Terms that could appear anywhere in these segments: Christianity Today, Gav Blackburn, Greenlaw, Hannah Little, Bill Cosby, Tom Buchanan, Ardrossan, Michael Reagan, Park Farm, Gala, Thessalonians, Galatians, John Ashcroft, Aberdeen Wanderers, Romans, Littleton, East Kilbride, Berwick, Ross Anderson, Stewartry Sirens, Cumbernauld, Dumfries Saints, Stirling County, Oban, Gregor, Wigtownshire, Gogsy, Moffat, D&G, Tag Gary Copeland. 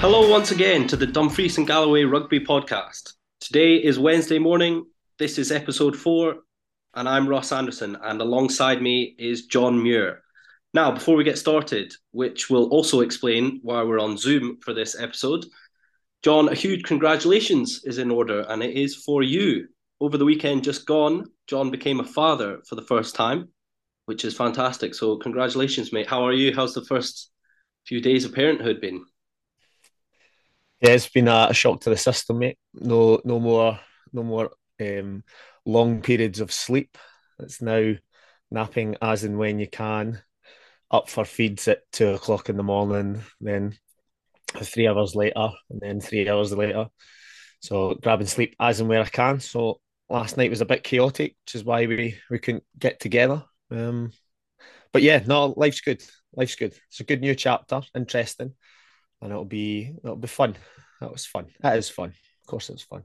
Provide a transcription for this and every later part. Hello once again to the Dumfries and Galloway Rugby Podcast. Today is Wednesday morning, this is episode 4, and I'm Ross Anderson, and alongside me is John Muir. Now, before we get started, which will also explain why we're on Zoom for this episode, John, a huge congratulations is in order, and it is for you. Over the weekend just gone, John became a father for the first time, which is fantastic. So congratulations, mate. How are you? How's the first few days of parenthood been? Yeah, it's been a shock to the system, mate. No more long periods of sleep. It's now napping as and when you can, up for feeds at 2 o'clock in the morning, then 3 hours later, and then 3 hours later. So grabbing sleep as and where I can. So last night was a bit chaotic, which is why we couldn't get together. But yeah, no, life's good. Life's good. It's a good new chapter, interesting. And it'll be fun. That was fun. That is fun. Of course, it was fun.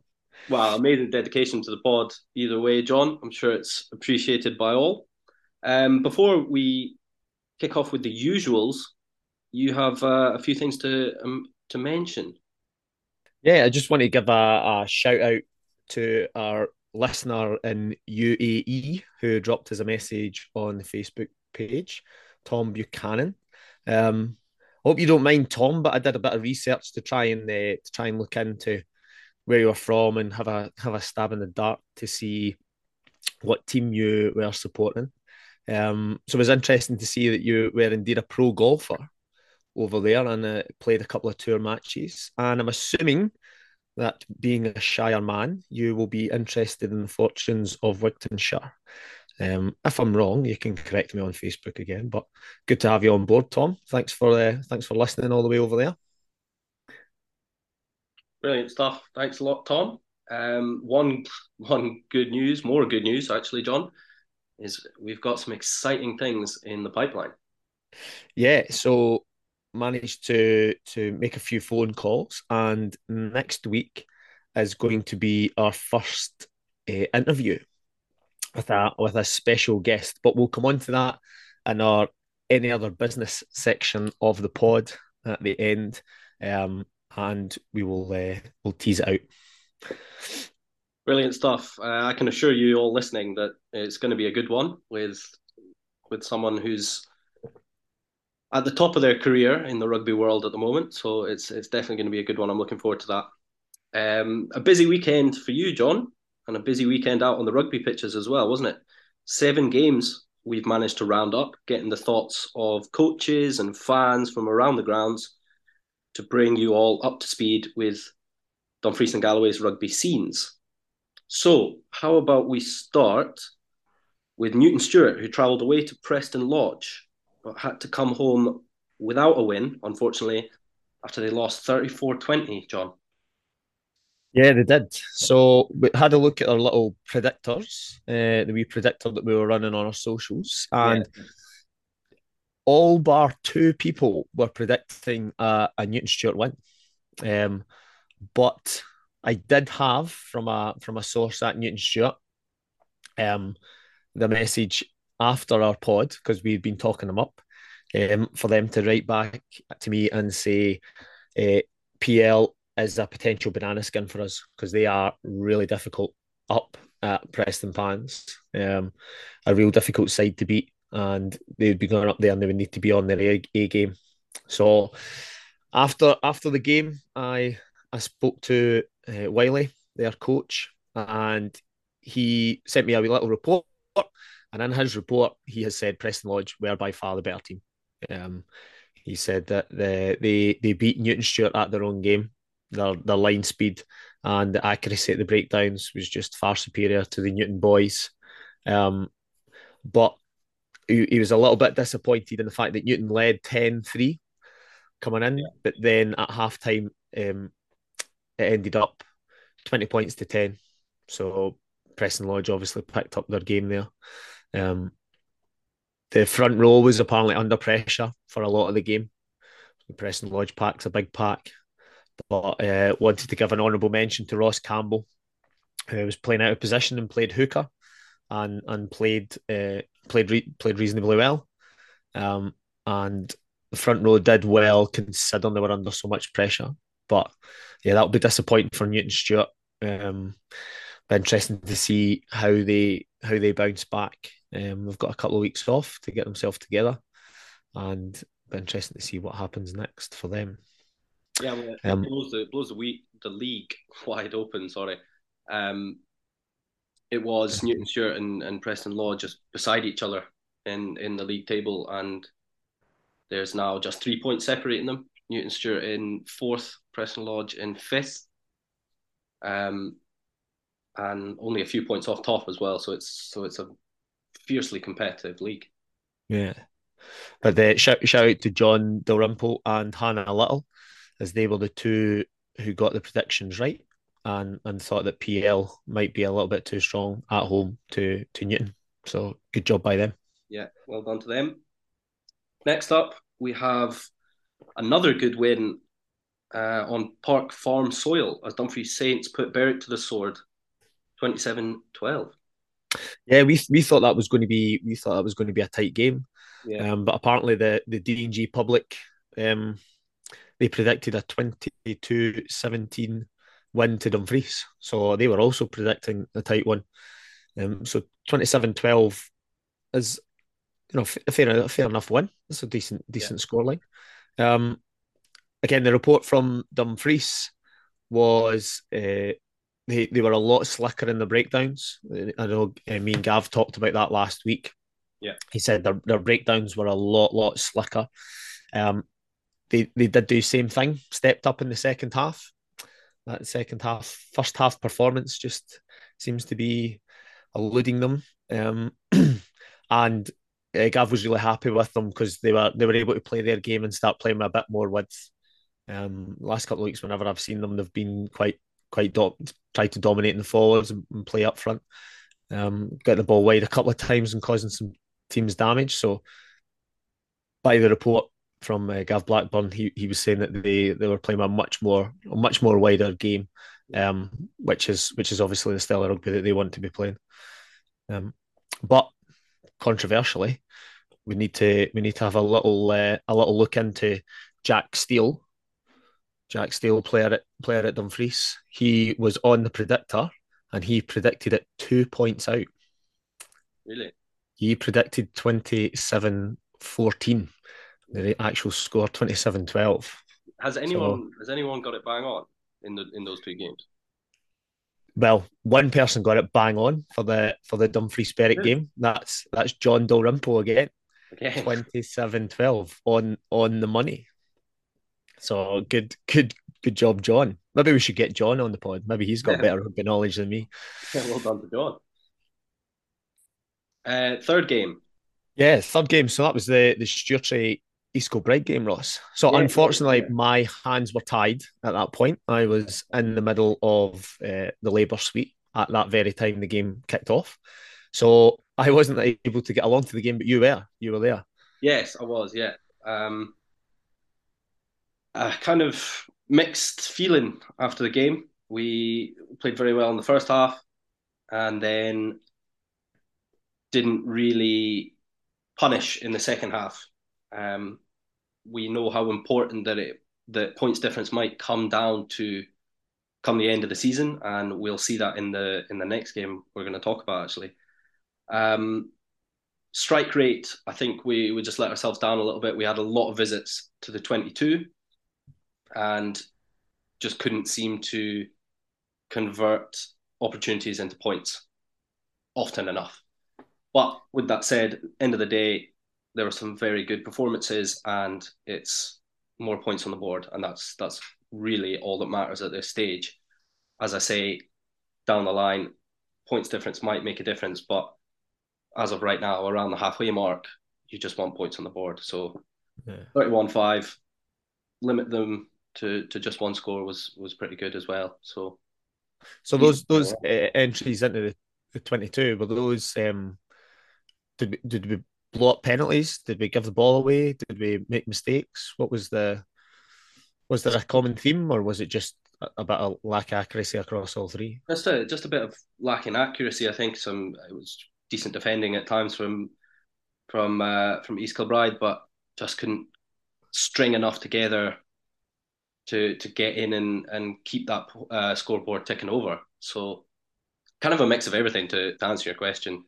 Wow, amazing dedication to the pod. Either way, John, I'm sure it's appreciated by all. Before we kick off with the usuals, you have a few things to mention. Yeah, I just want to give a shout out to our listener in UAE who dropped us a message on the Facebook page, Tom Buchanan. Hope you don't mind, Tom, but I did a bit of research to try and look into where you were from and have a stab in the dark to see what team you were supporting. So it was interesting to see that you were indeed a pro golfer over there and played a couple of tour matches. And I'm assuming that being a Shire man, you will be interested in the fortunes of Wigtownshire. If I'm wrong, you can correct me on Facebook again, but good to have you on board, Tom. Thanks for listening all the way over there. Brilliant stuff. Thanks a lot, Tom. One good news, more good news actually, John, is we've got some exciting things in the pipeline. Yeah, so managed to make a few phone calls, and next week is going to be our first interview with a special guest, but we'll come on to that in our any other business section of the pod at the end, and we'll tease it out. Brilliant stuff. I can assure you all listening that it's going to be a good one with someone who's at the top of their career in the rugby world at the moment, so it's definitely going to be a good one. I'm looking forward to that. A busy weekend for you, John. And a busy weekend out on the rugby pitches as well, wasn't it? 7 games we've managed to round up, getting the thoughts of coaches and fans from around the grounds to bring you all up to speed with Dumfries and Galloway's rugby scenes. So how about we start with Newton Stewart, who travelled away to Preston Lodge, but had to come home without a win, unfortunately, after they lost 34-20, John. Yeah, they did. So we had a look at our little predictors, the wee predictor that we were running on our socials, and all bar 2 people were predicting a Newton Stewart win. But I did have from a source at Newton Stewart the message after our pod, because we'd been talking them up, for them to write back to me and say, PL is a potential banana skin for us, because they are really difficult up at Preston Pans. A real difficult side to beat, and they would be going up there and they would need to be on their A game. So after the game, I spoke to Wiley, their coach, and he sent me a wee little report, and in his report he has said Preston Lodge were by far the better team. He said that they beat Newton Stewart at their own game. Their line speed and the accuracy at the breakdowns was just far superior to the Newton boys. But he was a little bit disappointed in the fact that Newton led 10-3 coming in, but then at halftime it ended up 20 points to 10. So Preston Lodge obviously picked up their game there. The front row was apparently under pressure for a lot of the game. The Preston Lodge pack's a big pack. But wanted to give an honourable mention to Ross Campbell, who was playing out of position and played hooker, and played reasonably well. And the front row did well, considering they were under so much pressure. But yeah, that'll be disappointing for Newton Stewart. Be interesting to see how they bounce back. They've got a couple of weeks off to get themselves together, and be interesting to see what happens next for them. Yeah, well, it blows the league wide open. Sorry, it was Newton Stewart and Preston Lodge just beside each other in the league table, and there's now just 3 points separating them. Newton Stewart in fourth, Preston Lodge in fifth, and only a few points off top as well. So it's a fiercely competitive league. Yeah, but shout out to John Dalrymple and Hannah Little, as they were the two who got the predictions right and thought that PL might be a little bit too strong at home to Newton. So good job by them. Yeah, well done to them. Next up, we have another good win on Park Farm soil as Dumfries Saints put Berwick to the sword, 27-12. Yeah, we thought that was going to be a tight game, but apparently the D&G public they predicted a 22-17 win to Dumfries, so they were also predicting a tight one. So 27-12 is, you know, a fair enough win. It's a decent scoreline. Again, the report from Dumfries was they were a lot slicker in the breakdowns. I know me and Gav talked about that last week. Yeah, he said their breakdowns were a lot slicker. They did do the same thing, stepped up in the second half. That second half, first half performance just seems to be eluding them. And Gav was really happy with them because they were able to play their game and start playing a bit more width. Last couple of weeks, whenever I've seen them, they've been tried to dominate in the forwards and play up front. Get the ball wide a couple of times and causing some teams damage. So by the report from Gav Blackburn, he was saying that they were playing a much more wider game, which is obviously the style of rugby that they want to be playing. But controversially, we need to have a little look into Jack Steele. Jack Steele, player at Dumfries. He was on the predictor and he predicted it 2 points out. Really? He predicted 27-14. The actual score 27-12. Has anyone got it bang on in those two games? Well, one person got it bang on for the Dumfries Berwick game. That's John Dalrymple again. Okay. 27-12 on the money. So good job, John. Maybe we should get John on the pod. Maybe he's got better rugby knowledge than me. Yeah, well done to John. Third game. Yeah, third game. So that was the Stewartry East Kilbride game, Ross. So unfortunately, my hands were tied at that point. I was in the middle of the Labour suite at that very time the game kicked off. So I wasn't able to get along to the game, but you were there. Yes, I was, yeah. A kind of mixed feeling after the game. We played very well in the first half and then didn't really punish in the second half. We know how important that points difference might come down to come the end of the season, and we'll see that in the next game we're going to talk about, actually. Strike rate, I think we just let ourselves down a little bit. We had a lot of visits to the 22 and just couldn't seem to convert opportunities into points often enough. But with that said, end of the day, there were some very good performances and it's more points on the board. And that's really all that matters at this stage. As I say, down the line, points difference might make a difference. But as of right now, around the halfway mark, you just want points on the board. So 31-5, limit them to just one score was pretty good as well. So those entries into the 22, were those... Did we blow up penalties? Did we give the ball away? Did we make mistakes? What was was there a common theme, or was it just a lack of accuracy across all three? Just a bit of lack in accuracy, I think. It was decent defending at times from East Kilbride, but just couldn't string enough together to get in and keep that scoreboard ticking over. So kind of a mix of everything to answer your question.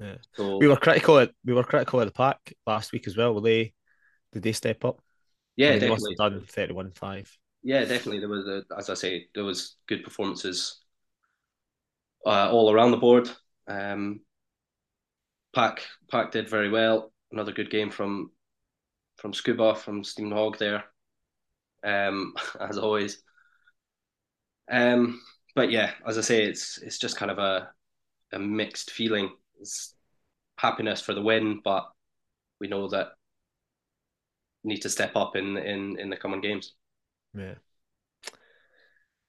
Yeah. So, we were critical of the pack last week as well. Did they step up? Yeah, I mean, definitely. They must have done 31-5. Yeah, definitely. There was, as I say, there was good performances all around the board. Pack did very well. Another good game from Scuba, from Steam Hog there, as always. But yeah, as I say, it's just kind of a mixed feeling. It's happiness for the win, but we know that we need to step up in the coming games. Yeah.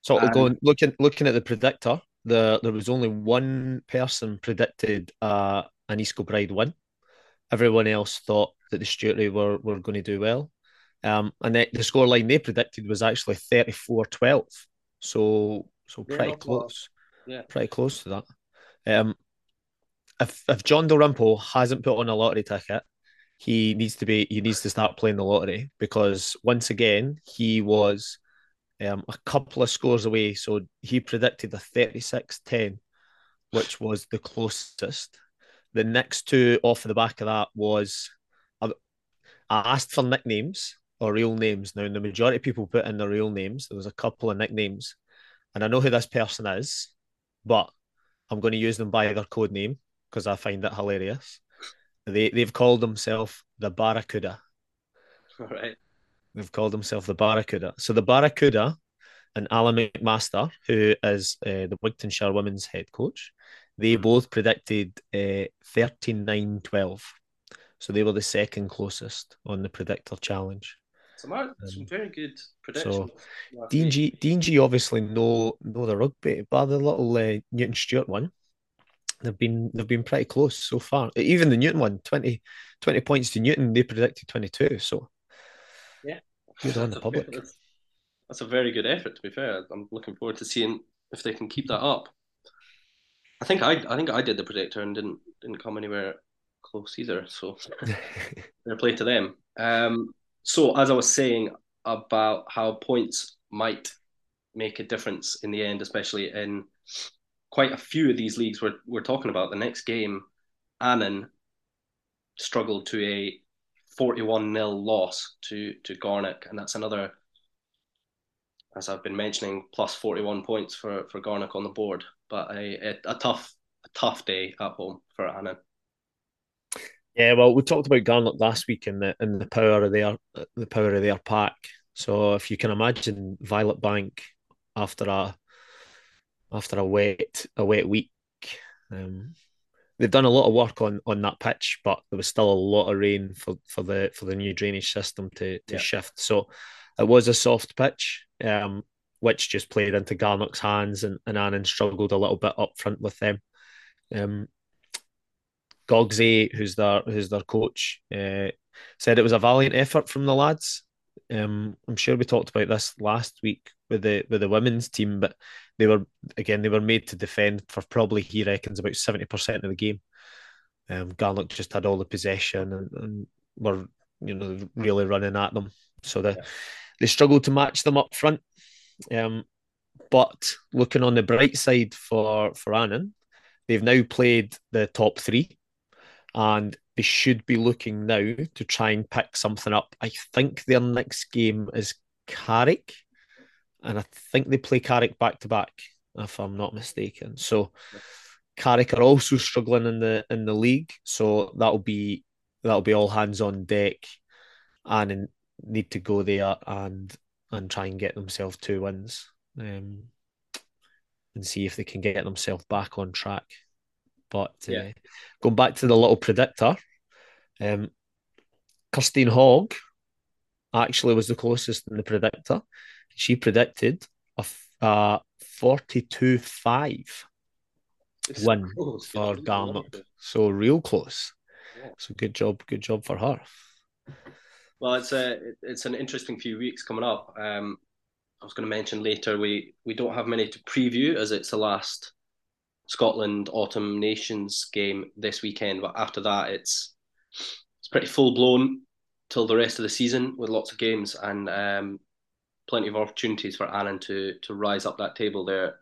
So we'll go looking at the predictor. There was only one person predicted an East Kilbride win. Everyone else thought that the Stewartry were going to do well. And the scoreline they predicted was actually 34-12. So pretty close. Yeah. Pretty close to that. If John Dalrymple hasn't put on a lottery ticket, he needs to start playing the lottery, because once again he was a couple of scores away. So he predicted a 36-10, which was the closest. The next two off of the back of that was, I asked for nicknames or real names. Now, the majority of people put in their real names. There was a couple of nicknames, and I know who this person is, but I'm going to use them by their code name because I find it hilarious. They've called themselves the Barracuda. All right. They've called themselves the Barracuda. So the Barracuda and Alan McMaster, who is the Wigtownshire women's head coach, they both predicted 39-12. So they were the second closest on the predictor challenge. Some very good predictions. So D&G obviously know the rugby, but the little Newton Stewart one, they've been pretty close so far. Even the Newton one, 20 points to Newton, they predicted 22. So yeah, good on the public. That's a very good effort, to be fair. I'm looking forward to seeing if they can keep that up. I think I did the predictor and didn't come anywhere close either. So fair play to them. So as I was saying about how points might make a difference in the end, especially in quite a few of these leagues we're talking about. The next game, Annan struggled to a 41-0 loss to Garnock, and that's another, as I've been mentioning, plus 41 points for Garnock on the board. But a tough day at home for Annan. Yeah, well, we talked about Garnock last week in the power of their pack. So if you can imagine Violet Bank after a wet week, they've done a lot of work on that pitch, but there was still a lot of rain for the new drainage system to shift. So it was a soft pitch, which just played into Garnock's hands, and Annan struggled a little bit up front with them. Gogsy, who's their coach, said it was a valiant effort from the lads. I'm sure we talked about this last week with the women's team, but they were made to defend for probably, he reckons, about 70% of the game. Garnock just had all the possession and were really running at them, so they struggled to match them up front. But looking on the bright side for Annan, they've now played the top three, and they should be looking now to try and pick something up. I think their next game is Carrick, and I think they play Carrick back-to-back, if I'm not mistaken. So Carrick are also struggling in the league, so that'll be all hands on deck, and need to go there and try and get themselves 2 wins, and see if they can get themselves back on track. But going back to the little predictor, Kirstine Hogg actually was the closest in the predictor. She predicted a 42-5 win for Garnock. So real close. Yeah. So good job for her. Well, it's an interesting few weeks coming up. I was going to mention later, we don't have many to preview, as it's the last Scotland Autumn Nations game this weekend. But after that, it's pretty full blown till the rest of the season with lots of games, and plenty of opportunities for Annan to rise up that table. They're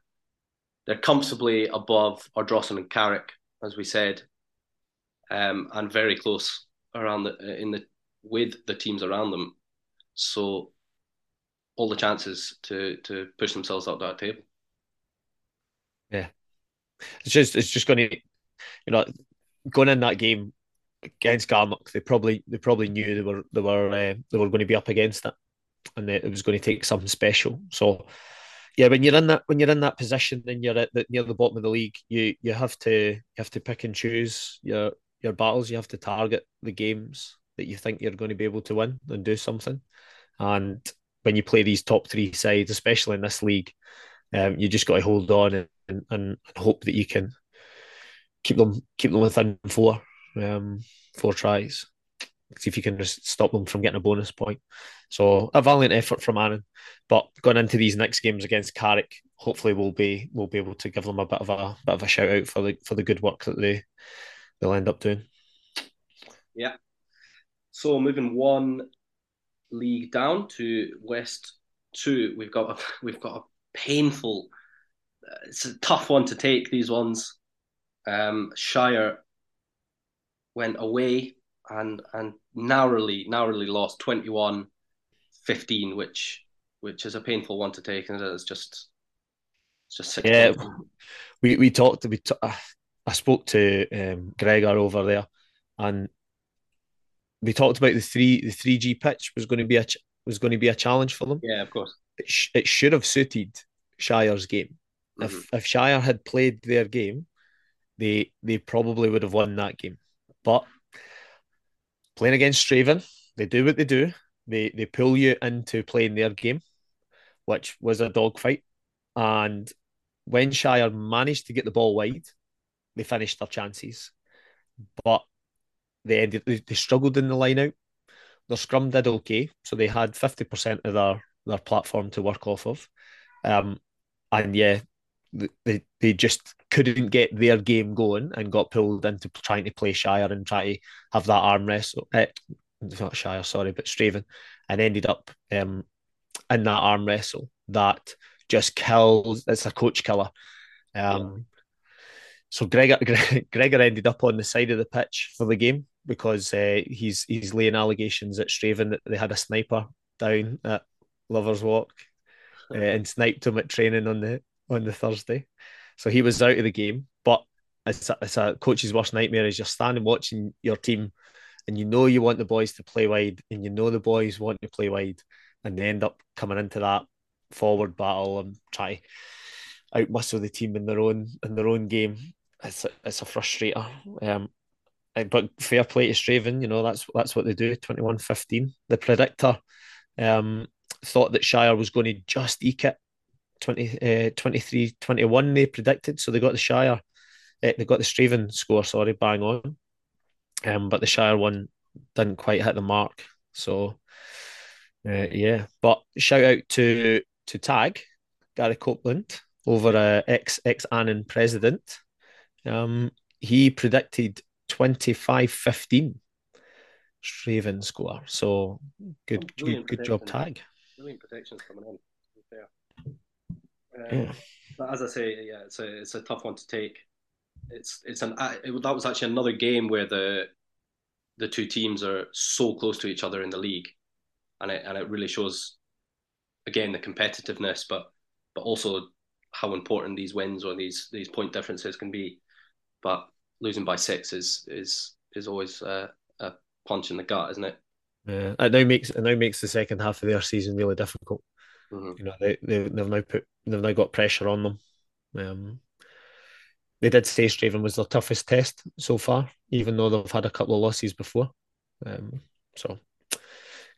comfortably above Ardrossan and Carrick, as we said, and very close around with the teams around them. So all the chances to push themselves up that table. Yeah, it's just going to, going in that game against Garnock, they probably knew they were going to be up against it, and it was going to take something special. So yeah, when you're in that position, then you're at near the bottom of the league. You have to pick and choose your battles. You have to target the games that you think you're going to be able to win and do something. And when you play these top three sides, especially in this league, you just got to hold on and hope that you can keep them within four tries. See if you can just stop them from getting a bonus point. So a valiant effort from Annan, but going into these next games against Carrick, hopefully we'll be able to give them a bit of a shout out for the good work that they'll end up doing. Yeah. So moving one league down to West Two, we've got a painful. It's a tough one to take, these ones. Shire went away and narrowly lost 21-15, which is a painful one to take, and it's just 6 points. I spoke to Gregor over there, and we talked about the 3G pitch was going to be a challenge for them. Yeah, of course. It should have suited Shire's game. Mm-hmm. If Shire had played their game, they probably would have won that game. But playing against Strathaven, they do what they do. They pull you into playing their game, which was a dogfight. And when Shire managed to get the ball wide, they finished their chances. But they struggled in the line out. Their scrum did okay, so they had 50% of their platform to work off of. And yeah, they just couldn't get their game going and got pulled into trying to play Shire and try to have that arm wrestle. Not Shire, but Strathaven, and ended up in that arm wrestle that just kills. It's a coach killer. So Gregor ended up on the side of the pitch for the game because he's laying allegations at Strathaven that they had a sniper down at Lover's Walk and sniped him at training on the Thursday, so he was out of the game. But it's a coach's worst nightmare is you're standing watching your team, and you know you want the boys to play wide, and you know the boys want to play wide, and they end up coming into that forward battle and try to outmuscle the team in their own game. It's a frustrator. But fair play to Strathaven, that's what they do. 21-15. The predictor thought that Shire was going to just eke it. 23-21 they predicted, so they got the Shire Strathaven score bang on, but the Shire one didn't quite hit the mark. So but shout out to Tag, Gary Copeland, over ex Annan president. He predicted 25-15 Strathaven score, so good job, Tag. Brilliant predictions coming in, to be fair. But as I say, it's a tough one to take. That was actually another game where the two teams are so close to each other in the league, and it really shows again the competitiveness, but also how important these wins or these point differences can be. But losing by 6 is always a punch in the gut, isn't it? Yeah, it now makes the second half of their season really difficult. Mm-hmm. They've now got pressure on them. They did say Strathaven was their toughest test so far, even though they've had a couple of losses before. So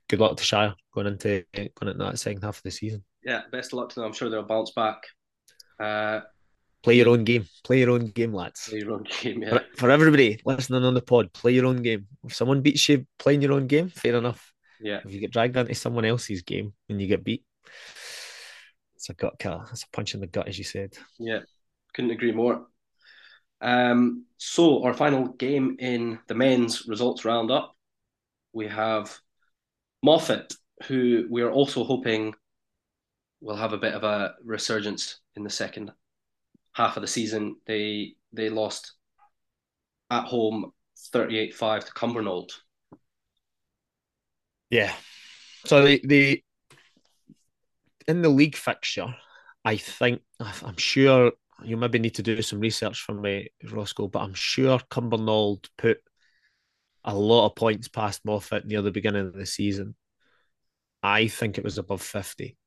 good luck to Shire going into that second half of the season. Yeah, best of luck to them. I'm sure they'll bounce back. Play your own game, lads. Play your own game. Yeah. For everybody listening on the pod, play your own game. If someone beats you playing your own game, fair enough. Yeah. If you get dragged into someone else's game and you get beat, it's a gut kill. It's a punch in the gut, as you said. Yeah, couldn't agree more. So our final game in the men's results roundup, we have Moffat, who we are also hoping will have a bit of a resurgence in the second half of the season. They lost at home 38-5 to Cumbernauld. Yeah. So the in the league fixture, I'm sure you maybe need to do some research for me, Roscoe, but I'm sure Cumbernauld put a lot of points past Moffat near the beginning of the season. I think it was above 50.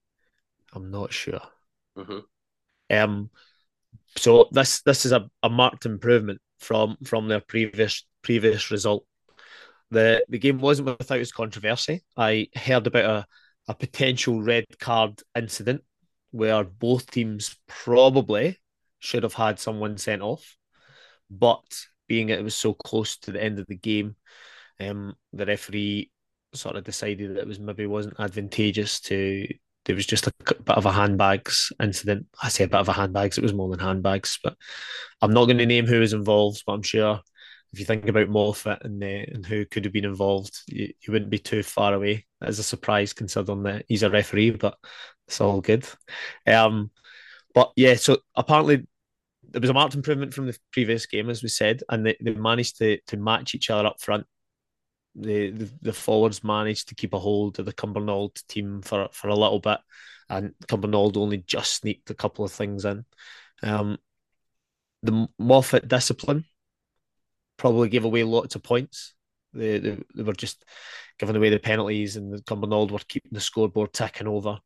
I'm not sure. Mm-hmm. So this is a marked improvement from their previous result. The game wasn't without its controversy. I heard about a potential red card incident where both teams probably should have had someone sent off, but being it was so close to the end of the game, the referee sort of decided that it was maybe wasn't advantageous to. There was just a bit of a handbags incident. I say a bit of a handbags, it was more than handbags, but I'm not going to name who was involved, but I'm sure if you think about Moffat and who could have been involved, you wouldn't be too far away. That is a surprise considering that he's a referee, but it's all good. But yeah, so apparently there was a marked improvement from the previous game, as we said, and they managed to match each other up front. The forwards managed to keep a hold of the Cumbernauld team for a little bit, and Cumbernauld only just sneaked a couple of things in. The Moffat discipline probably gave away lots of points. They were just giving away the penalties, and the Cumbernauld were keeping the scoreboard ticking over.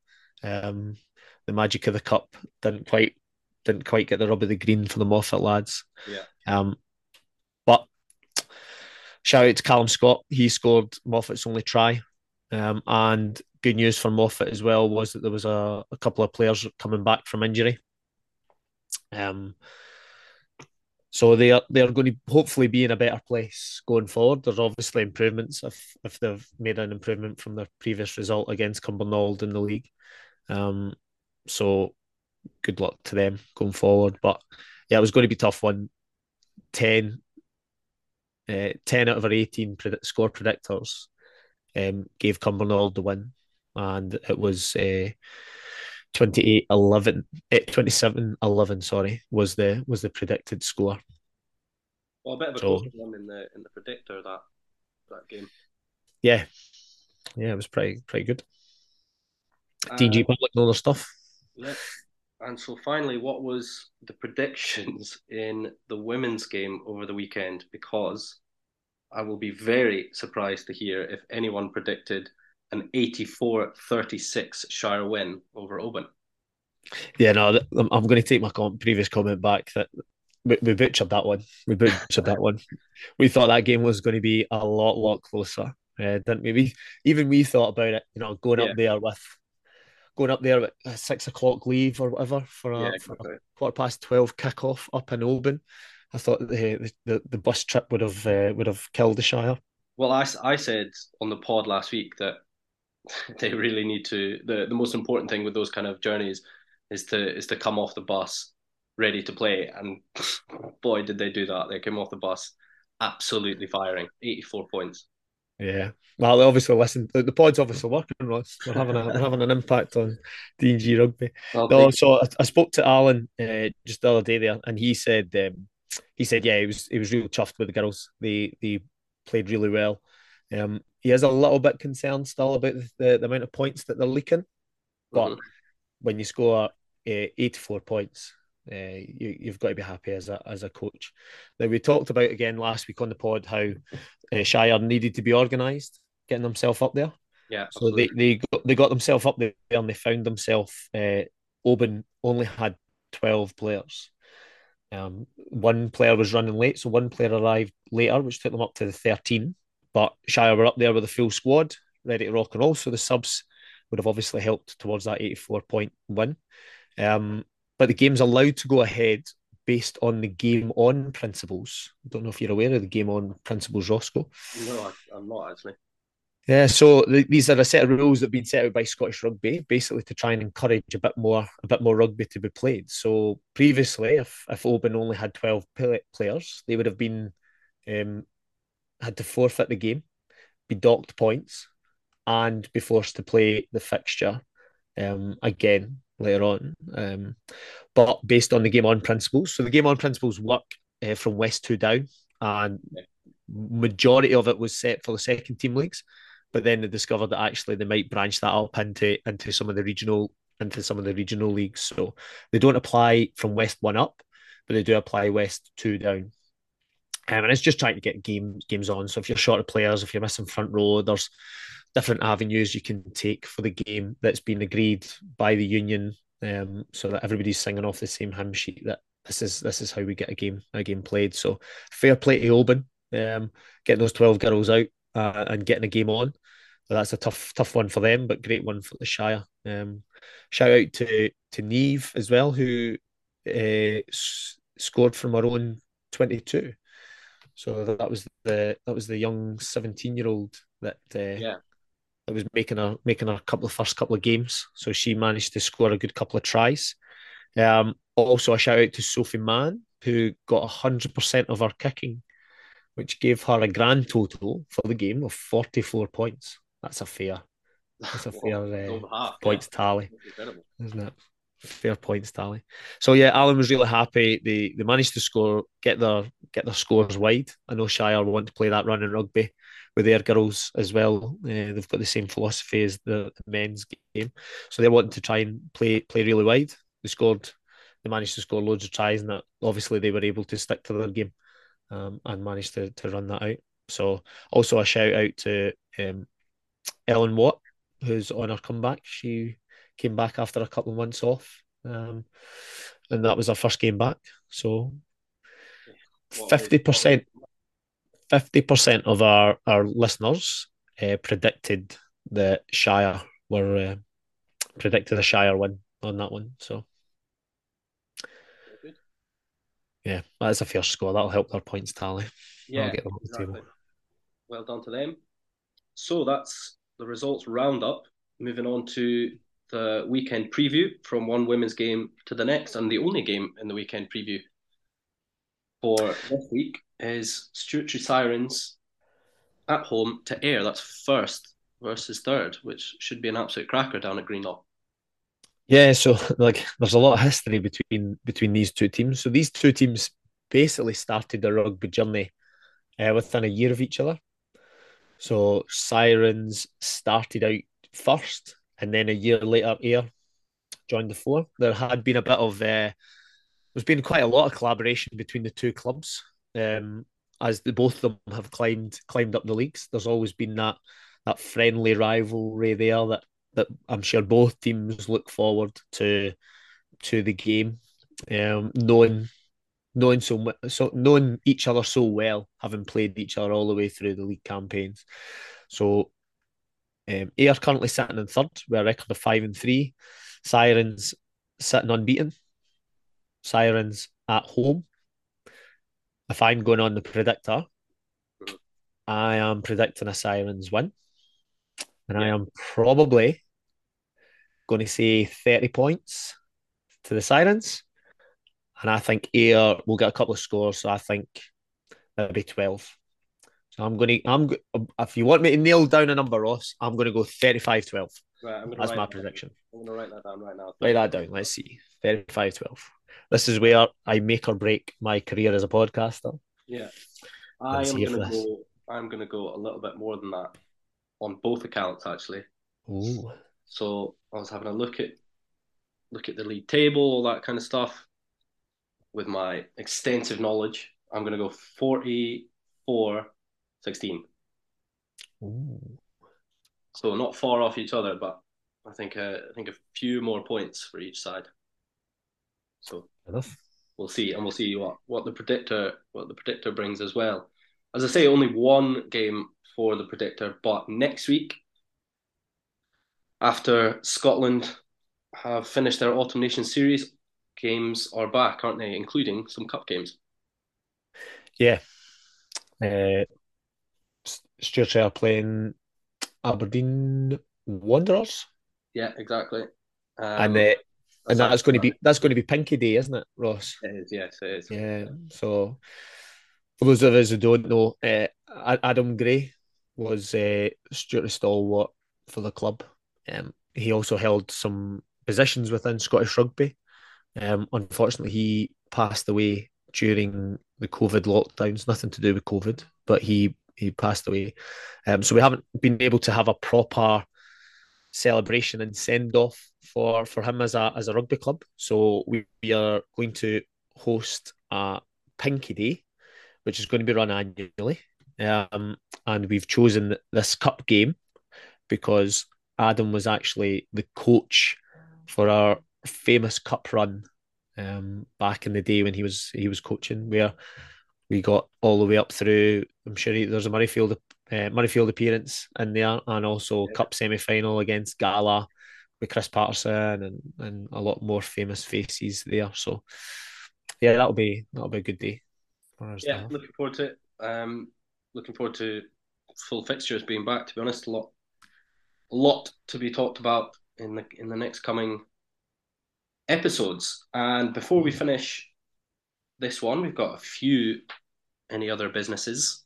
The magic of the cup didn't quite get the rub of the green for the Moffat lads. Yeah. Shout out to Callum Scott. He scored Moffat's only try. And good news for Moffat as well was that there was a couple of players coming back from injury. So they are going to hopefully be in a better place going forward. There's obviously improvements if they've made an improvement from their previous result against Cumbernauld in the league. So good luck to them going forward. But yeah, it was going to be a tough one. 10 out of our 18 score predictors gave Cumbernauld the win, and it was 27-11. Sorry, was the predicted score. Well, a bit of a close one in the predictor that game. Yeah, it was pretty good. DG Public and all their stuff. Yeah. And so finally, what was the predictions in the women's game over the weekend? Because I will be very surprised to hear if anyone predicted an 84-36 Shire win over Oban. Yeah, no, I'm going to take my previous comment back that we butchered that one. We thought that game was going to be a lot closer, didn't we? We thought about it, going up there at a 6 o'clock leave or whatever for a 12:15 kickoff up in Oban. I thought the bus trip would have killed the Shire. Well, I said on the pod last week that they really need to. The most important thing with those kind of journeys is to come off the bus ready to play. And boy, did they do that! They came off the bus absolutely firing, 84 points. Yeah, well, they obviously listen. The pod's obviously working, Ross. We're having an impact on D&G rugby. So I spoke to Alan just the other day there, and he said, yeah, he was really chuffed with the girls. They played really well. He is a little bit concerned still about the amount of points that they're leaking, but when you score 84 points, you've got to be happy as a coach. Now, we talked about again last week on the pod how Shire needed to be organised, getting themselves up there. Yeah, so they got themselves up there, and they found themselves. Oban only had 12 players. One player was running late, so one player arrived later, which took them up to the 13. But Shire were up there with a full squad, ready to rock and roll. So the subs would have obviously helped towards that 84-point win. But the game's allowed to go ahead based on the game-on principles. I don't know if you're aware of the game-on principles, Roscoe. No, I'm not, actually. Yeah, so these are a set of rules that have been set out by Scottish Rugby, basically to try and encourage a bit more rugby to be played. So previously, if Oban only had 12 players, they would have been had to forfeit the game, be docked points, and be forced to play the fixture again later on, but based on the game on principles. So the game on principles work from West Two down, and majority of it was set for the second team leagues, but then they discovered that actually they might branch that up into some of the regional leagues. So they don't apply from West One up, but they do apply West Two down. And it's just trying to get games on. So if you're short of players, if you're missing front row, there's different avenues you can take for the game that's been agreed by the union, so that everybody's singing off the same hymn sheet that this is how we get a game played. So fair play to Oban, getting those 12 girls out and getting a game on. So that's a tough one for them, but great one for the Shire. Shout out to Neve as well, who scored from her own 22. So that was the young 17-year-old that was making her first couple of games. So she managed to score a good couple of tries. Also a shout out to Sophie Mann, who got 100% of her kicking, which gave her a grand total for the game of 44 points. That's a fair points tally, isn't it? Fair points tally. So yeah, Alan was really happy. They managed to score, get their scores wide. I know Shire want to play that run in rugby with their girls as well. They've got the same philosophy as the men's game, so they're wanting to try and play really wide. They managed to score loads of tries, and that obviously they were able to stick to their game and managed to run that out. So also a shout out to Ellen Watt, who's on her comeback. She came back after a couple of months off, and that was her first game back. So 50% of our listeners predicted the Shire win on that one. So yeah, that's a fair score. That'll help their points tally. Yeah, get them up the table. Well done to them. So that's the results roundup. Moving on to the weekend preview, from one women's game to the next, and the only game in the weekend preview for this week is Stewartry Sirens at home to Ayr. That's first versus third, which should be an absolute cracker down at Greenlaw. Yeah, so there's a lot of history between these two teams. So these two teams basically started their rugby journey within a year of each other. So Sirens started out first, and then a year later, Ayr joined the four. There had been there's been quite a lot of collaboration between the two clubs, as both of them have climbed up the leagues. There's always been that friendly rivalry there that I'm sure both teams look forward to the game, knowing each other so well, having played each other all the way through the league campaigns. So Ayr currently sitting in third with a record of 5-3. Sirens sitting unbeaten. Sirens at home. If I'm going on the predictor, I am predicting a Sirens win. And I am probably going to say 30 points to the Sirens. And I think Ayr will get a couple of scores, so I think that'll be 12. If you want me to nail down a number, Ross, I'm going to go 35-12. Right, that's my prediction. I'm going to write that down right now. Write that down. Let's see. 35-12. This is where I make or break my career as a podcaster. Yeah. I'm going to go a little bit more than that on both accounts, actually. Ooh. So I was having a look at the league table, all that kind of stuff. With my extensive knowledge, I'm going to go 44-16. Ooh. So not far off each other, but I think a few more points for each side. So enough. We'll see what the predictor brings as well. As I say, only one game for the predictor, but next week, after Scotland have finished their Autumn Nations series, games are back, aren't they? Including some cup games. Yeah. Stewartry are playing Aberdeen Wanderers. Yeah, exactly. And that's going to be Pinky Day, isn't it, Ross? It is, yes, it is. Yeah. So for those of us who don't know, Adam Gray was Stewartry stalwart for the club. he also held some positions within Scottish rugby. Unfortunately, he passed away during the COVID lockdowns. Nothing to do with COVID, but he passed away. So we haven't been able to have a proper celebration and send off for him as a rugby club. So we are going to host a Pinky Day, which is going to be run annually. And we've chosen this cup game because Adam was actually the coach for our famous cup run back in the day when he was coaching, where we got all the way up through. I'm sure there's a Murrayfield appearance in there, and also cup semi-final against Gala with Chris Patterson and a lot more famous faces there. So yeah, that'll be a good day. Yeah, looking forward to it. Looking forward to full fixtures being back. To be honest, a lot to be talked about in the next coming episodes. And before we finish this one, we've got a few any other businesses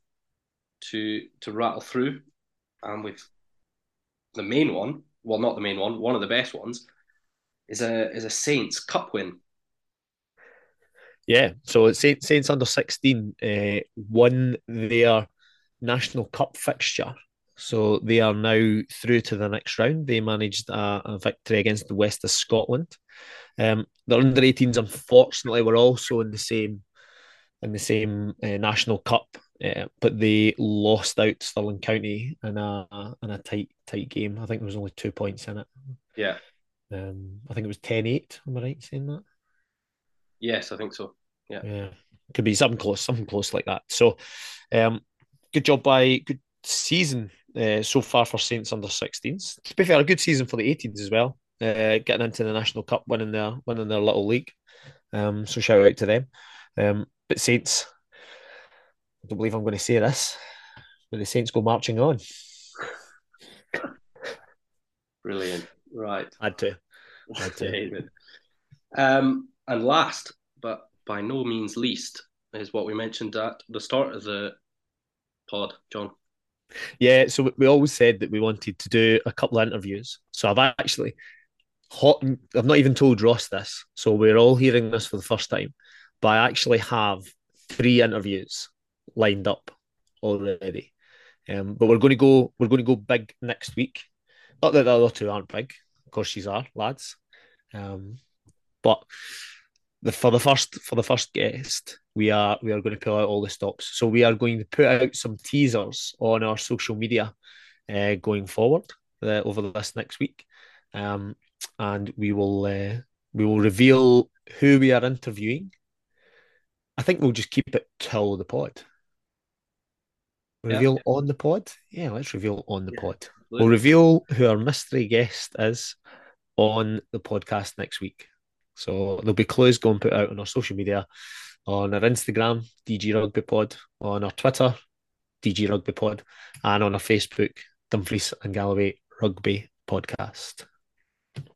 to rattle through, and with the main one, well, not the main one, one of the best ones is a Saints Cup win. Yeah, so Saints under 16 won their National Cup fixture, so they are now through to the next round. They managed a victory against the West of Scotland. The under 18s, unfortunately, were also in the same National Cup, but they lost out Stirling County in a tight game. I think there was only 2 points in it. Yeah, I think it was 10-8. Am I right saying that? Yes, I think so. Yeah, could be something close like that. So, good season so far for Saints under 16s. To be fair, a good season for the 18s as well. Getting into the National Cup, winning their little league. So shout out to them. But Saints, I don't believe I'm going to say this, but the Saints go marching on. Brilliant. Right. Had to. And last, but by no means least, is what we mentioned at the start of the pod, John. Yeah, so we always said that we wanted to do a couple of interviews. So I've not even told Ross this, so we're all hearing this for the first time, but I actually have 3 interviews lined up already. But we're going to go big next week. Not that the other 2 aren't big, of course these are, lads. But for the first guest, we are going to pull out all the stops. So we are going to put out some teasers on our social media going forward over this next week, and we will reveal who we are interviewing. I think we'll just keep it till the pod. Reveal on the pod? Yeah, let's reveal on the pod. Absolutely. We'll reveal who our mystery guest is on the podcast next week. So there'll be clues going put out on our social media, on our Instagram, DG Rugby Pod, on our Twitter, DG Rugby Pod, and on our Facebook, Dumfries and Galloway Rugby Podcast.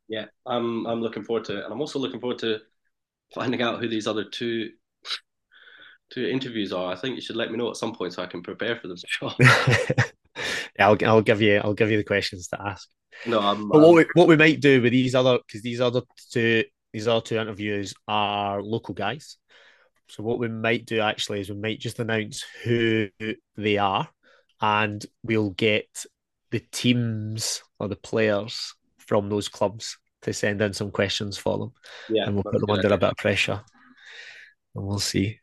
Yeah, I'm looking forward to it. And I'm also looking forward to finding out who these other two interviews are. I think you should let me know at some point so I can prepare for them. Sure. I'll give you the questions to ask. No, but what we might do with these other, because these other two interviews are local guys. So what we might do actually is we might just announce who they are, and we'll get the teams or the players from those clubs to send in some questions for them. Yeah, and we'll put them under a bit of pressure, and we'll see.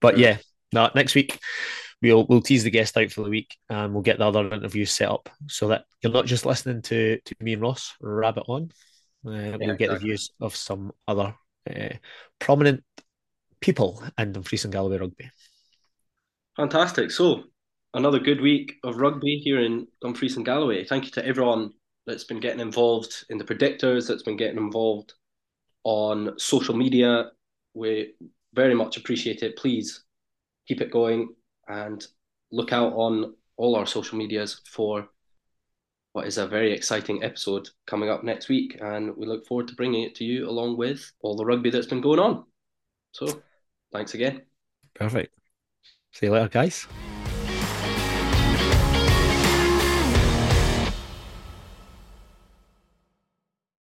But yeah, next week we'll tease the guest out for the week, and we'll get the other interviews set up so that you're not just listening to me and Ross rabbit on. We'll get the views of some other prominent people in Dumfries and Galloway rugby. Fantastic. So another good week of rugby here in Dumfries and Galloway. Thank you to everyone that's been getting involved in the predictors, that's been getting involved on social media. We very much appreciate it. Please keep it going, and look out on all our social medias for what is a very exciting episode coming up next week. And we look forward to bringing it to you along with all the rugby that's been going on. So, thanks again. Perfect. See you later, guys.